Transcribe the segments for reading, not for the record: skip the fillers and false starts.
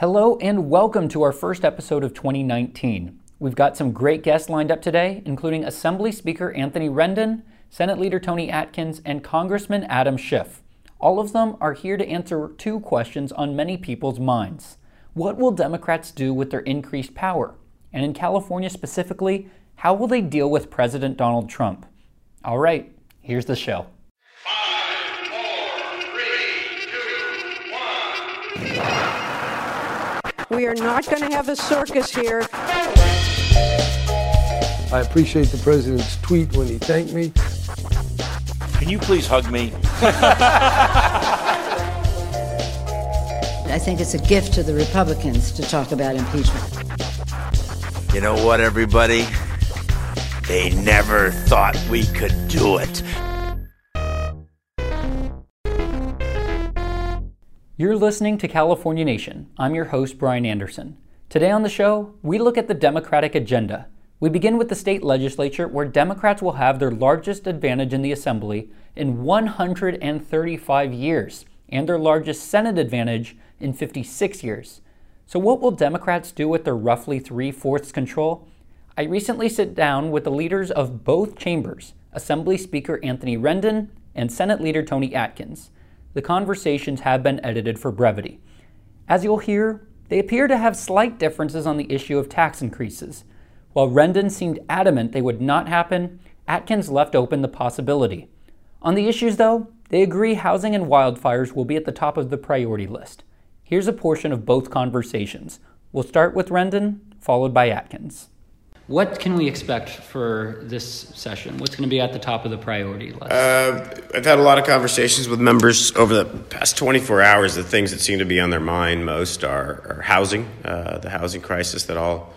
Hello and welcome to our first episode of 2019. We've got some great guests lined up today, including Assembly Speaker Anthony Rendon, Senate Leader Toni Atkins, and Congressman Adam Schiff. All of them are here to answer two questions on many people's minds. What will Democrats do with their increased power? And in California specifically, how will they deal with President Donald Trump? All right, here's the show. 5, 4, 3, 2, 1. We are not going to have a circus here. I appreciate the president's tweet when he thanked me. Can you please hug me? I think it's a gift to the Republicans to talk about impeachment. You know what, everybody? They never thought we could do it. You're listening to California Nation. I'm your host, Brian Anderson. Today on the show, we look at the Democratic agenda. We begin with the state legislature, where Democrats will have their largest advantage in the Assembly in 135 years, and their largest Senate advantage in 56 years. So what will Democrats do with their roughly 3/4 control? I recently sat down with the leaders of both chambers, Assembly Speaker Anthony Rendon and Senate Leader Toni Atkins. The conversations have been edited for brevity. As you'll hear, they appear to have slight differences on the issue of tax increases. While Rendon seemed adamant they would not happen, Atkins left open the possibility. On the issues, though, they agree housing and wildfires will be at the top of the priority list. Here's a portion of both conversations. We'll start with Rendon, followed by Atkins. What can we expect for this session? What's going to be at the top of the priority list? I've had a lot of conversations with members over the past 24 hours. The things that seem to be on their mind most are housing, the housing crisis that all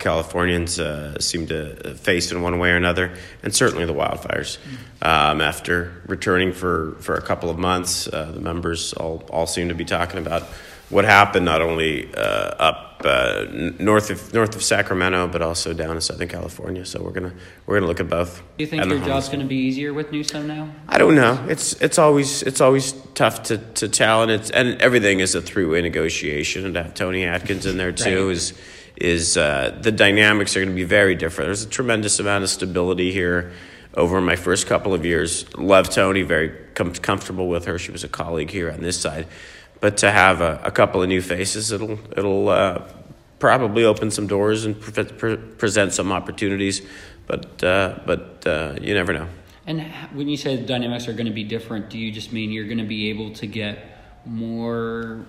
Californians seem to face in one way or another, and certainly the wildfires. After returning for a couple of months, the members all seem to be talking about what happened, not only up north of Sacramento, but also down in Southern California. So we're gonna look at both. Do you think your job's gonna be easier with Newsom now? I don't know. It's always tough to tell, and everything is a three-way negotiation. And to have Toni Atkins in there too is the dynamics are gonna be very different. There's a tremendous amount of stability here. Over my first couple of years, loved Toni, very comfortable with her. She was a colleague here on this side. But to have a couple of new faces, it'll probably open some doors and present some opportunities. But you never know. And when you say the dynamics are going to be different, do you just mean you're going to be able to get more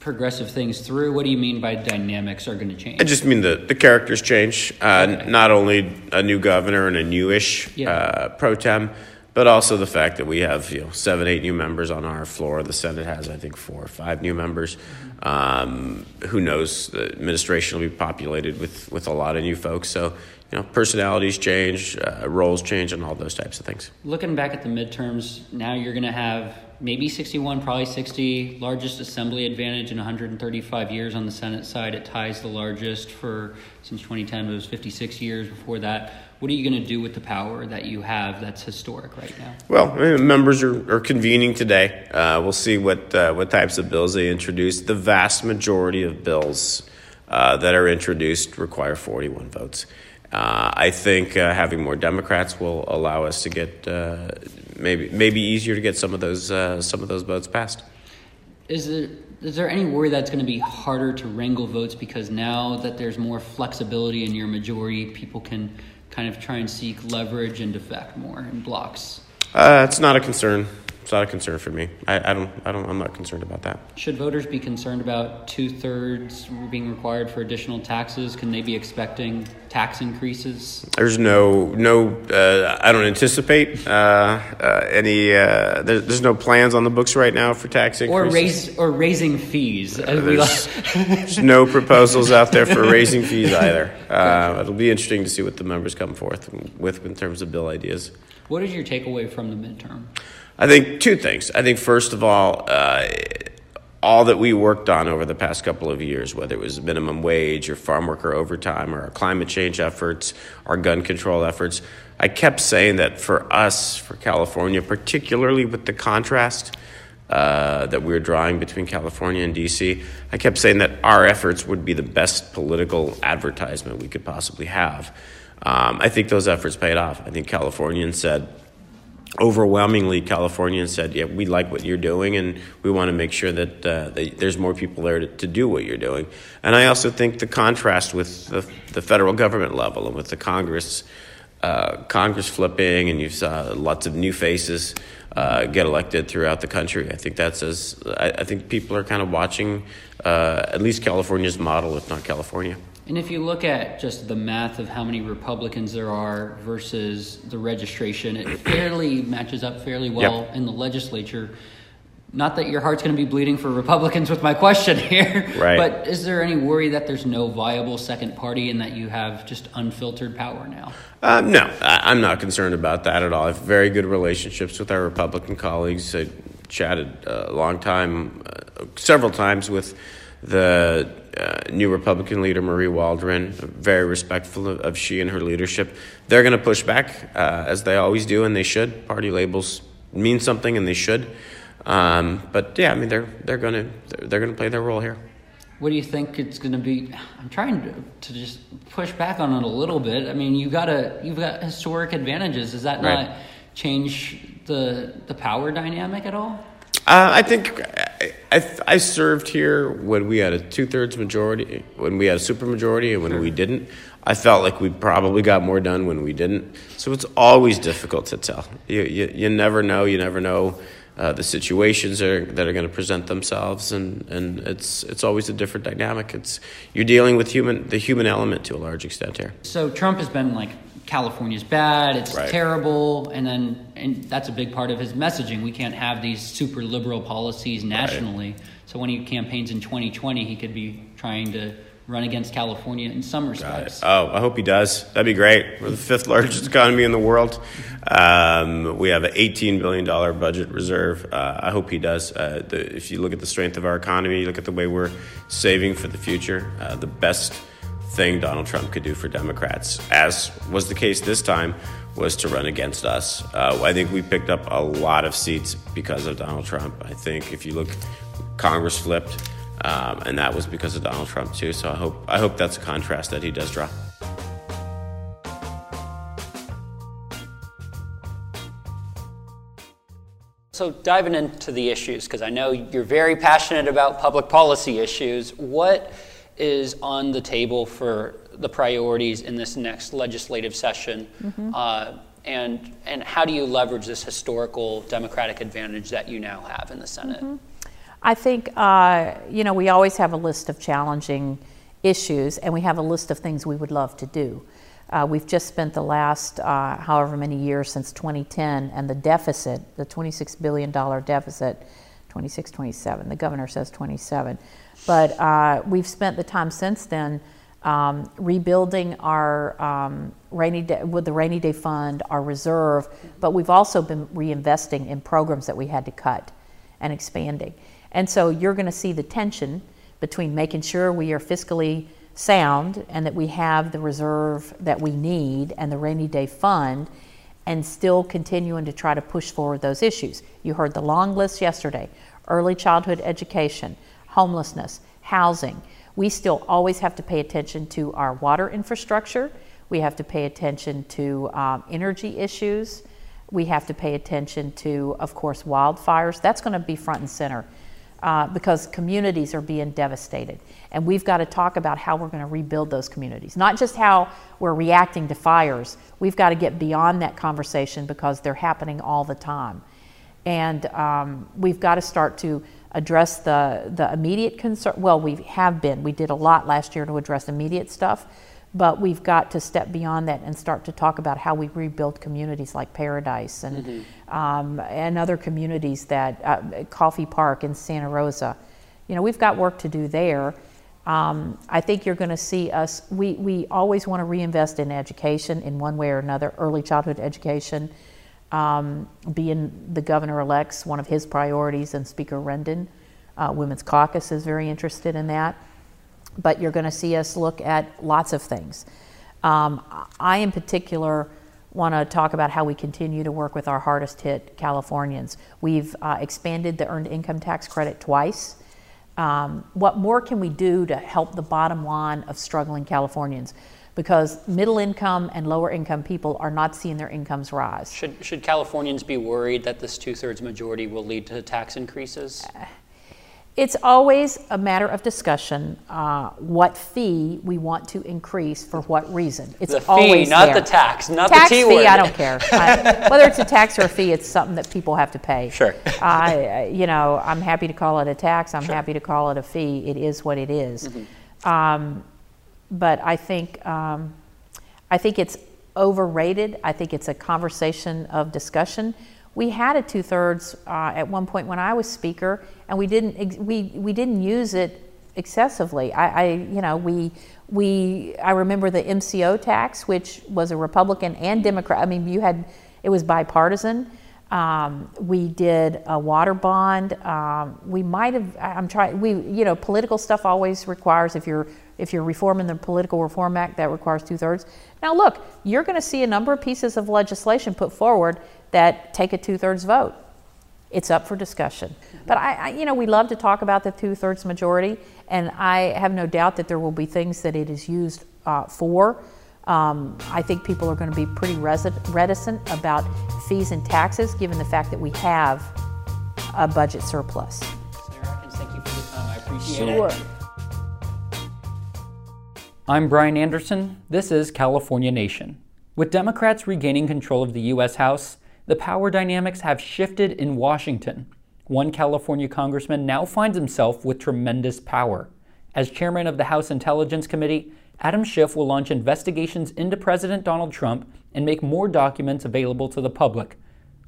progressive things through? What do you mean by dynamics are going to change? I just mean the characters change. Okay. Not only a new governor and a newish pro tem, but also the fact that we have 7, 8 new members on our floor. The Senate has, I think, 4 or 5 new members. Who knows? The administration will be populated with a lot of new folks. So, personalities change, roles change, and all those types of things. Looking back at the midterms, now you're going to have maybe 61, probably 60, largest assembly advantage in 135 years on the Senate side. It ties the largest since 2010, it was 56 years before that. What are you going to do with the power that you have that's historic right now? Well, members are convening today. We'll see what types of bills they introduce. The vast majority of bills that are introduced require 41 votes. I think having more Democrats will allow us to get maybe easier to get some of those votes passed. Is there any worry that's going to be harder to wrangle votes because now that there's more flexibility in your majority, people can kind of try and seek leverage and defect more in blocks? It's not a concern. It's not a concern for me. I'm not concerned about that. Should voters be concerned about 2/3 being required for additional taxes? Can they be expecting tax increases? There's no I don't anticipate any. There's no plans on the books right now for tax increases or raising fees. There's no proposals out there for raising fees either. It'll be interesting to see what the members come forth with in terms of bill ideas. What is your takeaway from the midterm? I think two things. I think, first of all that we worked on over the past couple of years, whether it was minimum wage or farm worker overtime or our climate change efforts, our gun control efforts, I kept saying that for us, for California, particularly with the contrast that we were drawing between California and D.C., I kept saying that our efforts would be the best political advertisement we could possibly have. I think those efforts paid off. I think Californians said, overwhelmingly Californians said, yeah, we like what you're doing, and we want to make sure that, that there's more people there to do what you're doing. And I also think the contrast with the federal government level and with the Congress flipping, and you saw lots of new faces get elected throughout the country. I think that says, I think people are kind of watching at least California's model, if not California. And if you look at just the math of how many Republicans there are versus the registration, it fairly matches up fairly well in the legislature. Not that your heart's going to be bleeding for Republicans with my question here, right. But is there any worry that there's no viable second party and that you have just unfiltered power now? No, I'm not concerned about that at all. I have very good relationships with our Republican colleagues. I chatted a long time, several times with the new Republican leader, Marie Waldron. Very respectful of she and her leadership. They're going to push back, as they always do, and they should. Party labels mean something, and they should. But yeah, I mean, they're gonna play their role here. What do you think it's gonna be? I'm trying to just push back on it a little bit. I mean, you've got historic advantages. Does that not change the power dynamic at all? I think I served here when we had a 2/3 majority, when we had a supermajority, and when we didn't. I felt like we probably got more done when we didn't. So it's always difficult to tell. You never know. You never know. The situations that are going to present themselves, and it's always a different dynamic. You're dealing with the human element to a large extent here. So Trump has been like, California's bad, it's terrible, and that's a big part of his messaging. We can't have these super liberal policies nationally. Right. So when he campaigns in 2020, he could be trying to run against California in some respects. I hope he does. That'd be great. We're the 5th largest economy in the world. We have an $18 billion budget reserve. I hope he does. If you look at the strength of our economy, you look at the way we're saving for the future, the best thing Donald Trump could do for Democrats, as was the case this time, was to run against us. I think we picked up a lot of seats because of Donald Trump. I think if you look, Congress flipped. And that was because of Donald Trump, too. So I hope that's a contrast that he does draw. So diving into the issues, because I know you're very passionate about public policy issues, what is on the table for the priorities in this next legislative session? Mm-hmm. And how do you leverage this historical Democratic advantage that you now have in the Senate? Mm-hmm. I think, we always have a list of challenging issues, and we have a list of things we would love to do. We've just spent the last however many years since 2010, and the deficit, the $26 billion deficit, 26, 27, the governor says 27. But we've spent the time since then rebuilding our with the rainy day fund, our reserve, but we've also been reinvesting in programs that we had to cut and expanding. And so you're going to see the tension between making sure we are fiscally sound and that we have the reserve that we need and the rainy day fund, and still continuing to try to push forward those issues. You heard the long list yesterday: early childhood education, homelessness, housing. We still always have to pay attention to our water infrastructure. We have to pay attention to energy issues. We have to pay attention to, of course, wildfires. That's going to be front and center. Because communities are being devastated. And we've got to talk about how we're going to rebuild those communities, not just how we're reacting to fires. We've got to get beyond that conversation because they're happening all the time. And we've got to start to address the immediate concern. Well, we have been. We did a lot last year to address immediate stuff, but we've got to step beyond that and start to talk about how we rebuild communities like Paradise and mm-hmm. And other communities that Coffee Park in Santa Rosa. You know, we've got work to do there. I think you're going to see us. We always want to reinvest in education in one way or another. Early childhood education, being the governor-elect's one of his priorities, and Speaker Rendon, Women's Caucus is very interested in that. But you're going to see us look at lots of things. I, in particular, want to talk about how we continue to work with our hardest hit Californians. We've expanded the earned income tax credit twice. What more can we do to help the bottom line of struggling Californians? Because middle income and lower income people are not seeing their incomes rise. Should Californians be worried that this two-thirds majority will lead to tax increases? It's always a matter of discussion what fee we want to increase for what reason. It's the fee, always not there. The tax, not tax the T fee, word. I don't care. Whether it's a tax or a fee, it's something that people have to pay. Sure. You know, I'm happy to call it a tax. I'm happy to call it a fee. It is what it is. Mm-hmm. But I think it's overrated. I think it's a conversation of discussion. We had a two-thirds at one point when I was speaker, and we didn't use it excessively. I remember the MCO tax, which was a Republican and Democrat. I mean, it was bipartisan. We did a water bond. Political stuff always requires, if you're reforming the Political Reform Act, that requires two-thirds. Now look, you're going to see a number of pieces of legislation put forward that take a two-thirds vote. It's up for discussion. But we love to talk about the two-thirds majority, and I have no doubt that there will be things that it is used for. I think people are going to be pretty reticent about fees and taxes, given the fact that we have a budget surplus. Senator Atkins, thank you for your time. I appreciate it. Sure. I'm Brian Anderson. This is California Nation. With Democrats regaining control of the U.S. House, the power dynamics have shifted in Washington. One California congressman now finds himself with tremendous power. As chairman of the House Intelligence Committee, Adam Schiff will launch investigations into President Donald Trump and make more documents available to the public,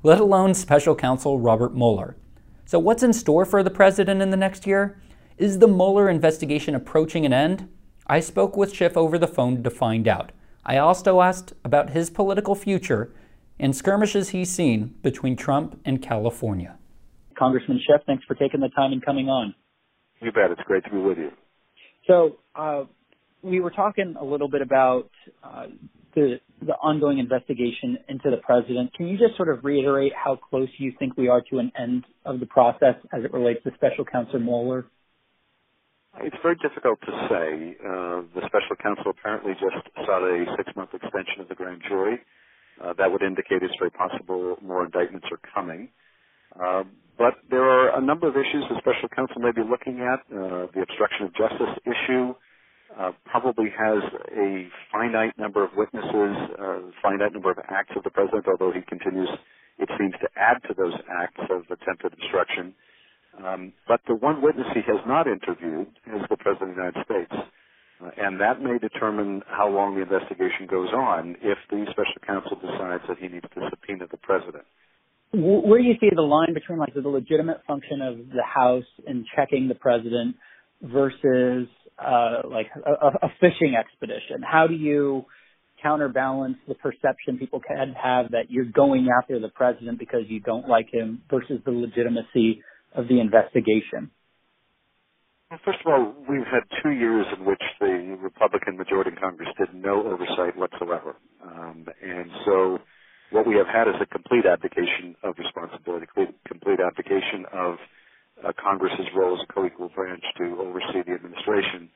let alone special counsel Robert Mueller. So what's in store for the president in the next year? Is the Mueller investigation approaching an end? I spoke with Schiff over the phone to find out. I also asked about his political future and skirmishes he's seen between Trump and California. Congressman Schiff, thanks for taking the time and coming on. You bet. It's great to be with you. So we were talking a little bit about the ongoing investigation into the president. Can you just sort of reiterate how close you think we are to an end of the process as it relates to Special Counsel Mueller? It's very difficult to say. The special counsel apparently just sought a 6-month extension of the grand jury. That would indicate it's very possible more indictments are coming. But there are a number of issues the special counsel may be looking at. The obstruction of justice issue probably has a finite number of witnesses, finite number of acts of the president, although he continues, it seems, to add to those acts of attempted obstruction. But the one witness he has not interviewed is the President of the United States. And that may determine how long the investigation goes on if the special counsel decides that he needs to subpoena the President. Where do you see the line between like the legitimate function of the House in checking the President versus like a fishing expedition? How do you counterbalance the perception people can have that you're going after the President because you don't like him versus the legitimacy of the investigation? Well, first of all, we've had 2 years in which the Republican majority in Congress did no oversight whatsoever. And so what we have had is a complete abdication of responsibility, complete abdication of Congress's role as a co-equal branch to oversee the administration.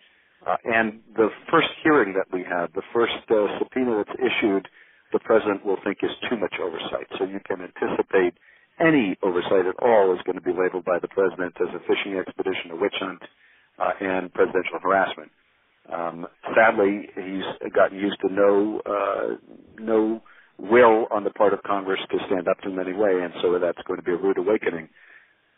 And the first hearing that we had, the first subpoena that's issued, the President will think is too much oversight. So you can anticipate any oversight at all is going to be labeled by the president as a fishing expedition, a witch hunt, and presidential harassment. Sadly, he's gotten used to no will on the part of Congress to stand up to him in any way, and so that's going to be a rude awakening.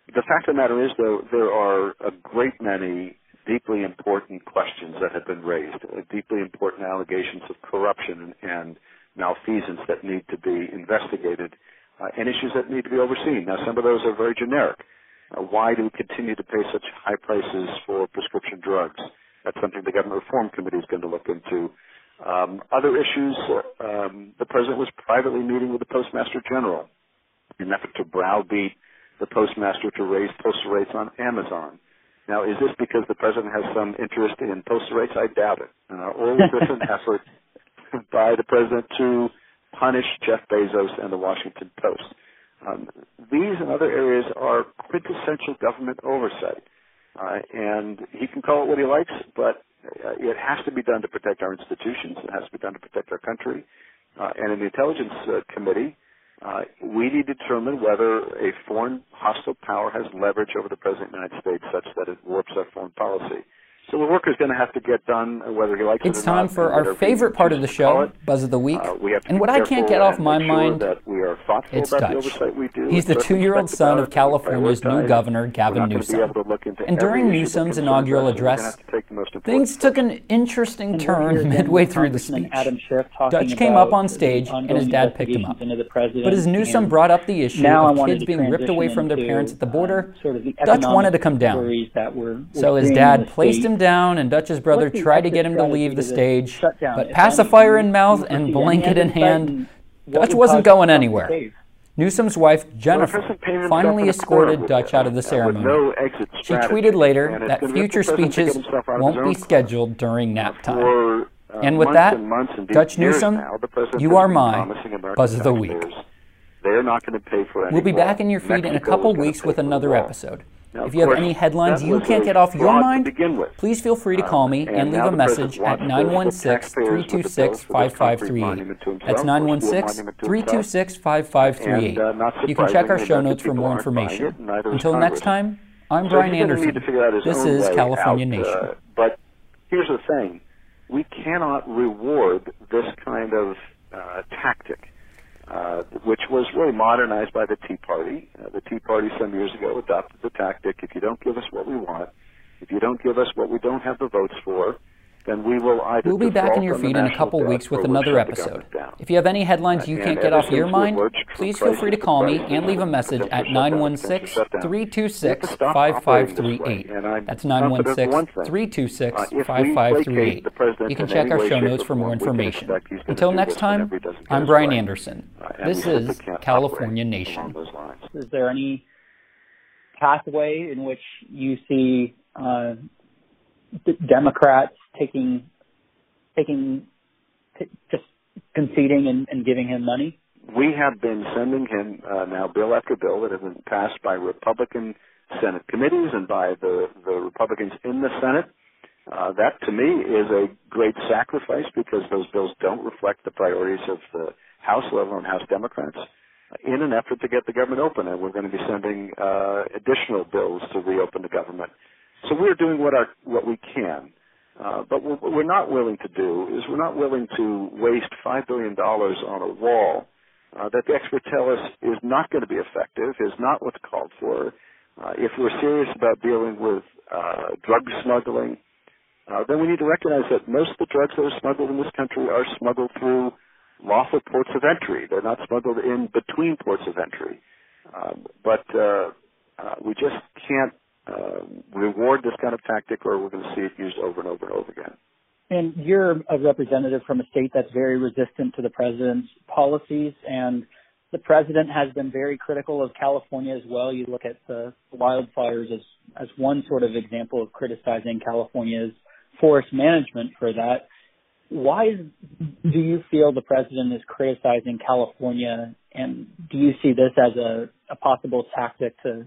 The fact of the matter is, though, there are a great many deeply important questions that have been raised, deeply important allegations of corruption and malfeasance that need to be investigated, and issues that need to be overseen. Now, some of those are very generic. Why do we continue to pay such high prices for prescription drugs? That's something the Government Reform Committee is going to look into. Other issues, the President was privately meeting with the Postmaster General in an effort to browbeat the Postmaster to raise postal rates on Amazon. Now, is this because the President has some interest in postal rates? I doubt it. Or was this an effort by the President to punish Jeff Bezos and the Washington Post. These and other areas are quintessential government oversight. And he can call it what he likes, but it has to be done to protect our institutions. It has to be done to protect our country. And in the Intelligence Committee, we need to determine whether a foreign hostile power has leverage over the President of the United States such that it warps our foreign policy. So the work is going to have to get done whether he likes it or not. It's time for our favorite part of the show, Buzz of the Week. And what I can't get off my mind, it's Dutch. He's the two-year-old son of California's new governor, Gavin Newsom. And during Newsom's inaugural address, things took an interesting turn midway through the speech. Dutch came up on stage, and his dad picked him up. But as Newsom brought up the issue of kids being ripped away from their parents at the border, Dutch wanted to come down. So his dad placed him down, and Dutch's brother tried to get him to leave the stage, but pacifier in mouth and blanket in hand, Dutch wasn't going anywhere. Newsom's wife, Jennifer, finally escorted Dutch out of the ceremony. She tweeted later that future speeches won't be scheduled during nap time. And with that, Dutch Newsom, you are my Buzz of the Week. We'll be back in your feed in a couple weeks with another episode. Now, if you have any headlines you can't get off your mind, please feel free to call me and leave a message at 916-326-5538. That's 916-326-5538. You can check our show notes for more information. Until next time, I'm Brian Anderson. This is California Nation. But here's the thing. We cannot reward this kind of tactic, which was really modernized by the Tea Party. The Tea Party some years ago adopted the tactic, if you don't give us what we want, if you don't give us what we don't have the votes for, then we will either default on the national debt. We'll be back in your feed in a couple weeks with another episode. If you have any headlines you can't get off your mind, please feel free to call me and leave a message at 916-326-5538. That's 916-326-5538. You can check our show notes for more information. Until next time, I'm Brian Anderson. This is California Nation. Is there any pathway in which you see Democrats just conceding and giving him money? We have been sending him now bill after bill that have been passed by Republican Senate committees and by the Republicans in the Senate. That, to me, is a great sacrifice because those bills don't reflect the priorities of the House level and House Democrats in an effort to get the government open. And we're going to be sending additional bills to reopen the government. So we're doing what we can. But what we're not willing to do is we're not willing to waste $5 billion on a wall that the experts tell us is not going to be effective, is not what's called for. If we're serious about dealing with drug smuggling, then we need to recognize that most of the drugs that are smuggled in this country are smuggled through lawful ports of entry. They're not smuggled in between ports of entry. But we just can't reward this kind of tactic, or we're going to see it used over and over and over again. And you're a representative from a state that's very resistant to the president's policies, and the president has been very critical of California as well. You look at the wildfires as one sort of example of criticizing California's forest management for that. Why do you feel the president is criticizing California, and do you see this as a possible tactic to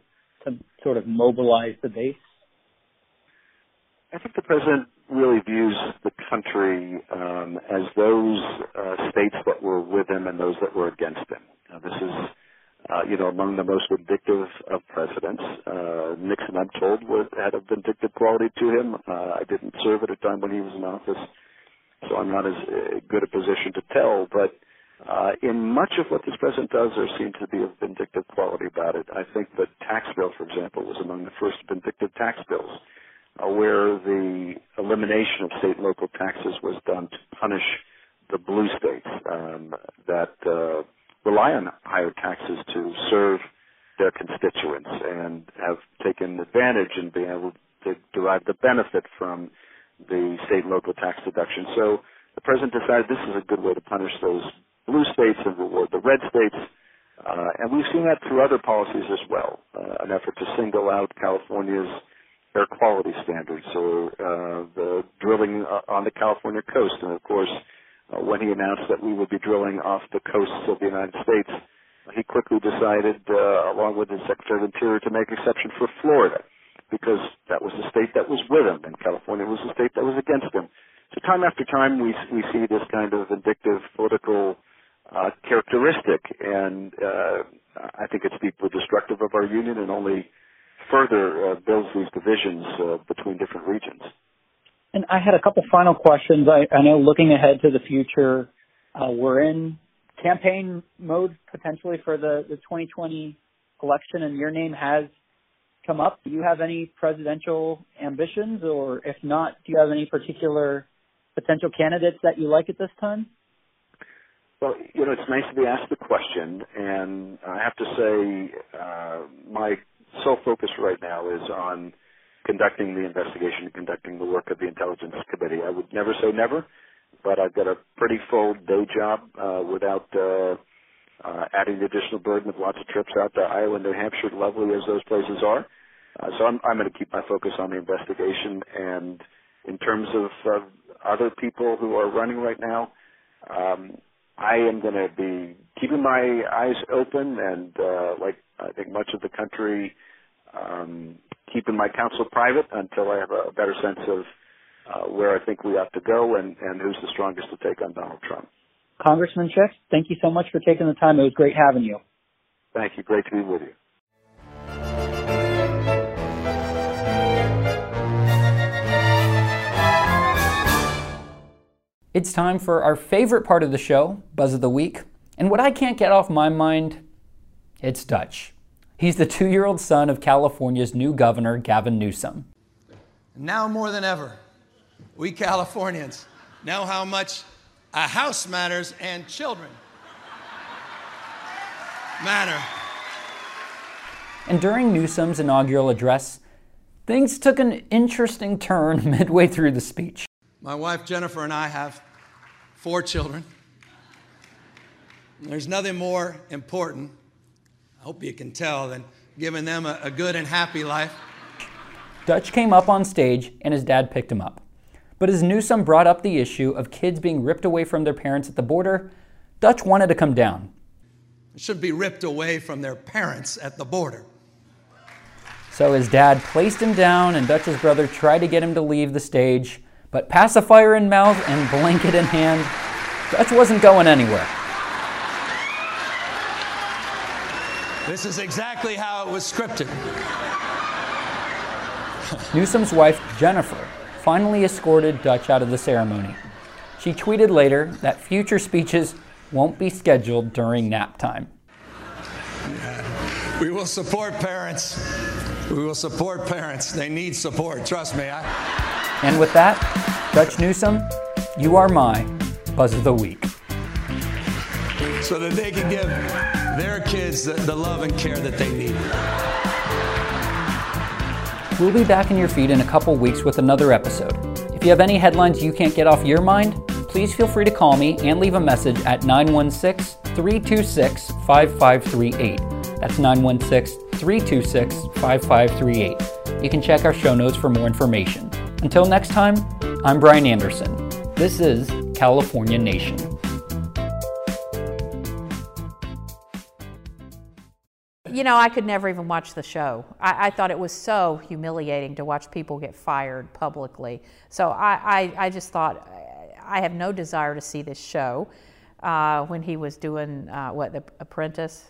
sort of mobilize the base? I think the president really views the country as those states that were with him and those that were against him. This is, among the most vindictive of presidents. Nixon, I'm told, had a vindictive quality to him. I didn't serve at a time when he was in office, so I'm not as good a position to tell, but in much of what this president does, there seems to be a vindictive quality about it. I think the tax bill, for example, was among the first vindictive tax bills, where the elimination of state and local taxes was done to punish the blue states that rely on higher taxes to serve their constituents and have taken advantage and being able to derive the benefit from the state and local tax deduction. So the president decided this is a good way to punish those blue states and reward the red states, and we've seen that through other policies as well, an effort to single out California's air quality standards or the drilling on the California coast, and of course when he announced that we would be drilling off the coasts of the United States, he quickly decided, along with his Secretary of Interior, to make an exception for Florida, because that was the state that was with him, and California was the state that was against him. So time after time, we see this kind of vindictive political characteristic, and I think it's deeply destructive of our union and only further builds these divisions between different regions. And I had a couple final questions. I know looking ahead to the future, we're in campaign mode potentially for the 2020 election, and your name has come up. Do you have any presidential ambitions, or if not, do you have any particular potential candidates that you like at this time? Well, you know, it's nice to be asked the question, and I have to say my sole focus right now is on conducting the investigation, conducting the work of the Intelligence Committee. I would never say never, but I've got a pretty full day job without adding the additional burden of lots of trips out to Iowa and New Hampshire, lovely as those places are. So I'm going to keep my focus on the investigation. And in terms of other people who are running right now, I am going to be keeping my eyes open and, like I think much of the country, keeping my counsel private until I have a better sense of where I think we ought to go and who's the strongest to take on Donald Trump. Congressman Schiff, thank you so much for taking the time. It was great having you. Thank you. Great to be with you. It's time for our favorite part of the show, Buzz of the Week. And what I can't get off my mind, it's Dutch. He's the 2-year-old son of California's new governor, Gavin Newsom. Now more than ever, we Californians know how much a house matters and children matter. And during Newsom's inaugural address, things took an interesting turn midway through the speech. My wife Jennifer and I have 4 children. There's nothing more important, I hope you can tell, than giving them a good and happy life. Dutch came up on stage and his dad picked him up. But as Newsom brought up the issue of kids being ripped away from their parents at the border, Dutch wanted to come down. They should be ripped away from their parents at the border. So his dad placed him down and Dutch's brother tried to get him to leave the stage, but pacifier in mouth and blanket in hand, Dutch wasn't going anywhere. This is exactly how it was scripted. Newsom's wife, Jennifer, finally escorted Dutch out of the ceremony. She tweeted later that future speeches won't be scheduled during nap time. We will support parents. We will support parents. They need support, trust me. And with that, Dutch Newsom, you are my Buzz of the Week. So that they can give their kids the love and care that they need. We'll be back in your feed in a couple weeks with another episode. If you have any headlines you can't get off your mind, please feel free to call me and leave a message at 916-326-5538. That's 916-326-5538. You can check our show notes for more information. Until next time, I'm Brian Anderson. This is California Nation. You know, I could never even watch the show. I thought it was so humiliating to watch people get fired publicly. So I just thought, I have no desire to see this show when he was doing, what, The Apprentice?